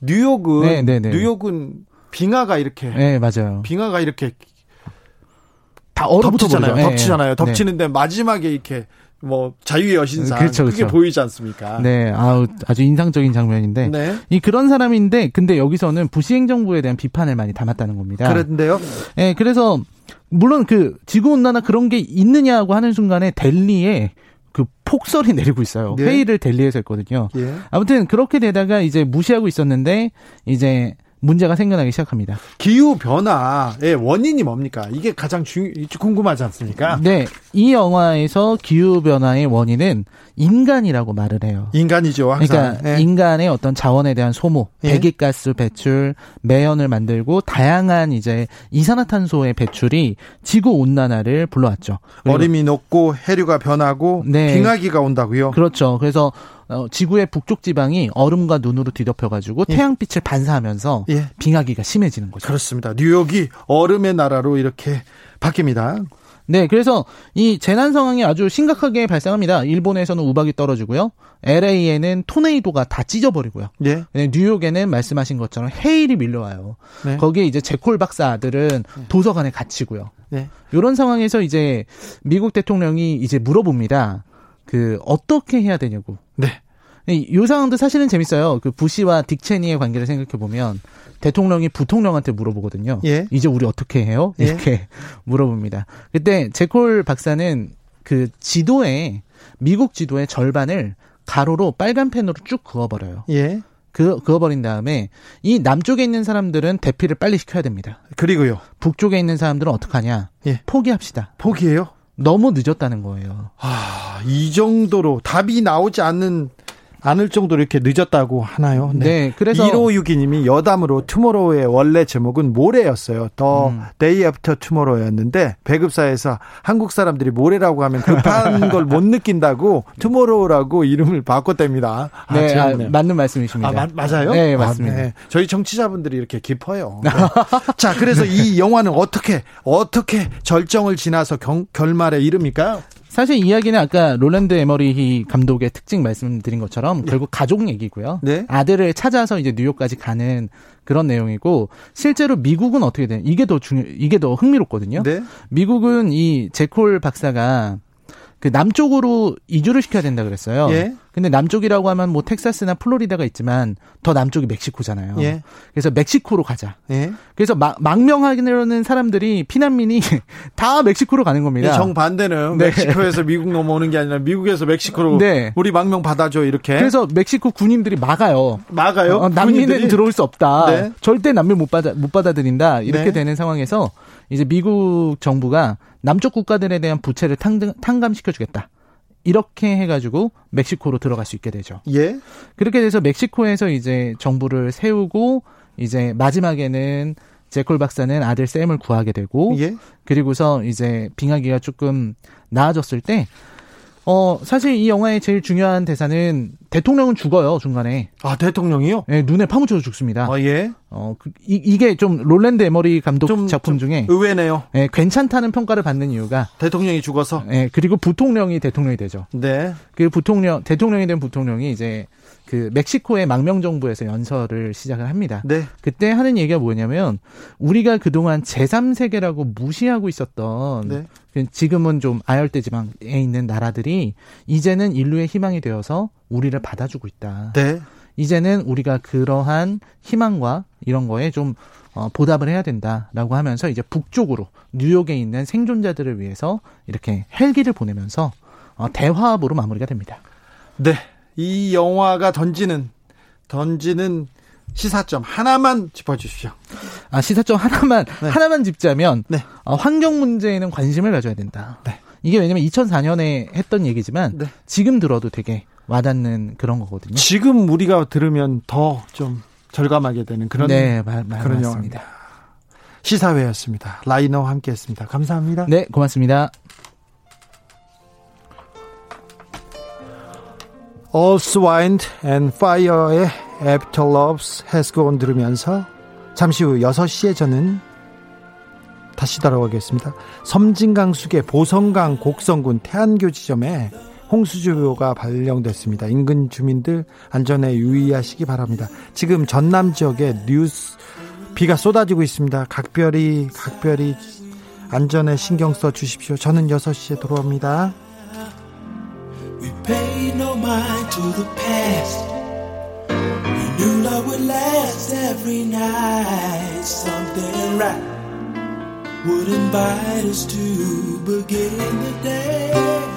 뉴욕은 네, 네, 네. 뉴욕은 빙하가 이렇게, 네 맞아요. 빙하가 이렇게. 다 덮치잖아요. 네. 덮치잖아요. 덮치는데 네. 마지막에 이렇게 뭐 자유의 여신상 그렇죠, 그렇죠. 그게 보이지 않습니까? 네, 아우 아주 인상적인 장면인데 네. 이 그런 사람인데 근데 여기서는 부시 행정부에 대한 비판을 많이 담았다는 겁니다. 그런데요? 네, 그래서 물론 그 지구 온난화 그런 게 있느냐고 하는 순간에 델리에 그 폭설이 내리고 있어요. 네. 회의를 델리에서 했거든요. 예. 아무튼 그렇게 되다가 이제 무시하고 있었는데 이제. 문제가 생겨나기 시작합니다. 기후 변화의 원인이 뭡니까? 이게 가장 주, 궁금하지 않습니까? 네. 이 영화에서 기후 변화의 원인은 인간이라고 말을 해요. 인간이죠, 항상. 그러니까 예. 인간의 어떤 자원에 대한 소모, 예? 배기가스 배출, 매연을 만들고 다양한 이제 이산화탄소의 배출이 지구 온난화를 불러왔죠. 얼음이 녹고 해류가 변하고 네. 빙하기가 온다고요? 그렇죠. 그래서 어, 지구의 북쪽 지방이 얼음과 눈으로 뒤덮여가지고 예. 태양빛을 반사하면서 예. 빙하기가 심해지는 거죠. 그렇습니다. 뉴욕이 얼음의 나라로 이렇게 바뀝니다. 네, 그래서 이 재난 상황이 아주 심각하게 발생합니다. 일본에서는 우박이 떨어지고요. 엘에이에는 토네이도가 다 찢어버리고요. 예. 뉴욕에는 말씀하신 것처럼 해일이 밀려와요. 네. 거기에 이제 제콜 박사 아들은 도서관에 갇히고요. 네. 이런 상황에서 이제 미국 대통령이 이제 물어봅니다. 그 어떻게 해야 되냐고. 네. 이 상황도 사실은 재밌어요. 그 부시와 딕체니의 관계를 생각해 보면 대통령이 부통령한테 물어보거든요. 예. 이제 우리 어떻게 해요? 이렇게 예. 물어봅니다. 그때 제콜 박사는 그 지도에 미국 지도의 절반을 가로로 빨간 펜으로 쭉 그어버려요. 예. 그 그어버린 다음에 이 남쪽에 있는 사람들은 대피를 빨리 시켜야 됩니다. 그리고요. 북쪽에 있는 사람들은 어떡하냐? 예. 포기합시다. 포기해요? 너무 늦었다는 거예요. 아, 이 정도로 답이 나오지 않는 않을 정도로 이렇게 늦었다고 하나요? 네. 네 그래서 일오육이 님이 여담으로 투모로우의 원래 제목은 모레였어요. 더 음. 데이 애프터 투모로우였는데 배급사에서 한국 사람들이 모레라고 하면 급한 걸 못 느낀다고 투모로우라고 이름을 바꿨답니다. 아, 네, 아, 맞는 말씀이십니다. 아, 마, 맞아요? 네, 맞습니다. 아, 네. 저희 청취자분들이 이렇게 깊어요. 네. 자, 그래서 이 영화는 어떻게 어떻게 절정을 지나서 경, 결말에 이릅니까? 사실 이야기는 아까 롤랜드 에머리히 감독의 특징 말씀드린 것처럼 결국 가족 얘기고요. 네? 아들을 찾아서 이제 뉴욕까지 가는 그런 내용이고 실제로 미국은 어떻게 되냐 이게 더 중요 이게 더 흥미롭거든요. 네? 미국은 이 제콜 박사가 그 남쪽으로 이주를 시켜야 된다 그랬어요. 예? 근데 남쪽이라고 하면 뭐 텍사스나 플로리다가 있지만 더 남쪽이 멕시코잖아요. 예. 그래서 멕시코로 가자. 예. 그래서 마, 망명하려는 사람들이 피난민이 다 멕시코로 가는 겁니다. 예, 정반대는 네. 멕시코에서 미국 넘어오는 게 아니라 미국에서 멕시코로 네. 우리 망명 받아줘 이렇게. 그래서 멕시코 군인들이 막아요. 막아요? 어, 남민은 군인들이? 들어올 수 없다. 네. 절대 남민 못 받아 못 받아들인다. 이렇게 네. 되는 상황에서 이제 미국 정부가 남쪽 국가들에 대한 부채를 탕, 탕감시켜주겠다. 이렇게 해가지고 멕시코로 들어갈 수 있게 되죠. 예. 그렇게 돼서 멕시코에서 이제 정부를 세우고 이제 마지막에는 제콜 박사는 아들 샘을 구하게 되고, 예. 그리고서 이제 빙하기가 조금 나아졌을 때, 어 사실 이 영화의 제일 중요한 대사는 대통령은 죽어요 중간에. 아 대통령이요? 네 눈에 파묻혀서 죽습니다. 아 예. 어 그, 이, 이게 좀 롤랜드 에머리히 감독 좀, 작품 좀 중에 의외네요. 네 괜찮다는 평가를 받는 이유가 대통령이 죽어서. 네 그리고 부통령이 대통령이 되죠. 네. 그 부통령 대통령이 된 부통령이 이제 그 멕시코의 망명 정부에서 연설을 시작을 합니다. 네. 그때 하는 얘기가 뭐냐면 우리가 그동안 제삼 세계라고 무시하고 있었던. 네. 지금은 좀 아열대 지방에 있는 나라들이 이제는 인류의 희망이 되어서 우리를 받아주고 있다. 네. 이제는 우리가 그러한 희망과 이런 거에 좀 보답을 해야 된다라고 하면서 이제 북쪽으로 뉴욕에 있는 생존자들을 위해서 이렇게 헬기를 보내면서 대화합으로 마무리가 됩니다. 네. 이 영화가 던지는 던지는 시사점 하나만 짚어주십시오. 아 시사점 하나만 네. 하나만 짚자면 네. 어, 환경 문제에는 관심을 가져야 된다. 네. 이게 왜냐면 이천사 년에 했던 얘기지만 네. 지금 들어도 되게 와닿는 그런 거거든요. 지금 우리가 들으면 더 좀 절감하게 되는 그런 네, 마, 마, 그런 맞습니다. 영화입니다. 시사회였습니다. 라이너와 함께했습니다. 감사합니다. 네, 고맙습니다. All's Wind and Fire의 After Love's Has Gone 들으면서 잠시 후 여섯 시에 저는 다시 돌아오겠습니다. 섬진강 수계 보성강 곡성군 태안교 지점에 홍수주의보가 발령됐습니다. 인근 주민들 안전에 유의하시기 바랍니다. 지금 전남 지역에 뉴스 비가 쏟아지고 있습니다. 각별히 각별히 안전에 신경 써 주십시오. 저는 여섯 시에 돌아옵니다. We paid no mind to the past. We knew love would last every night. Something right would invite us to begin the day.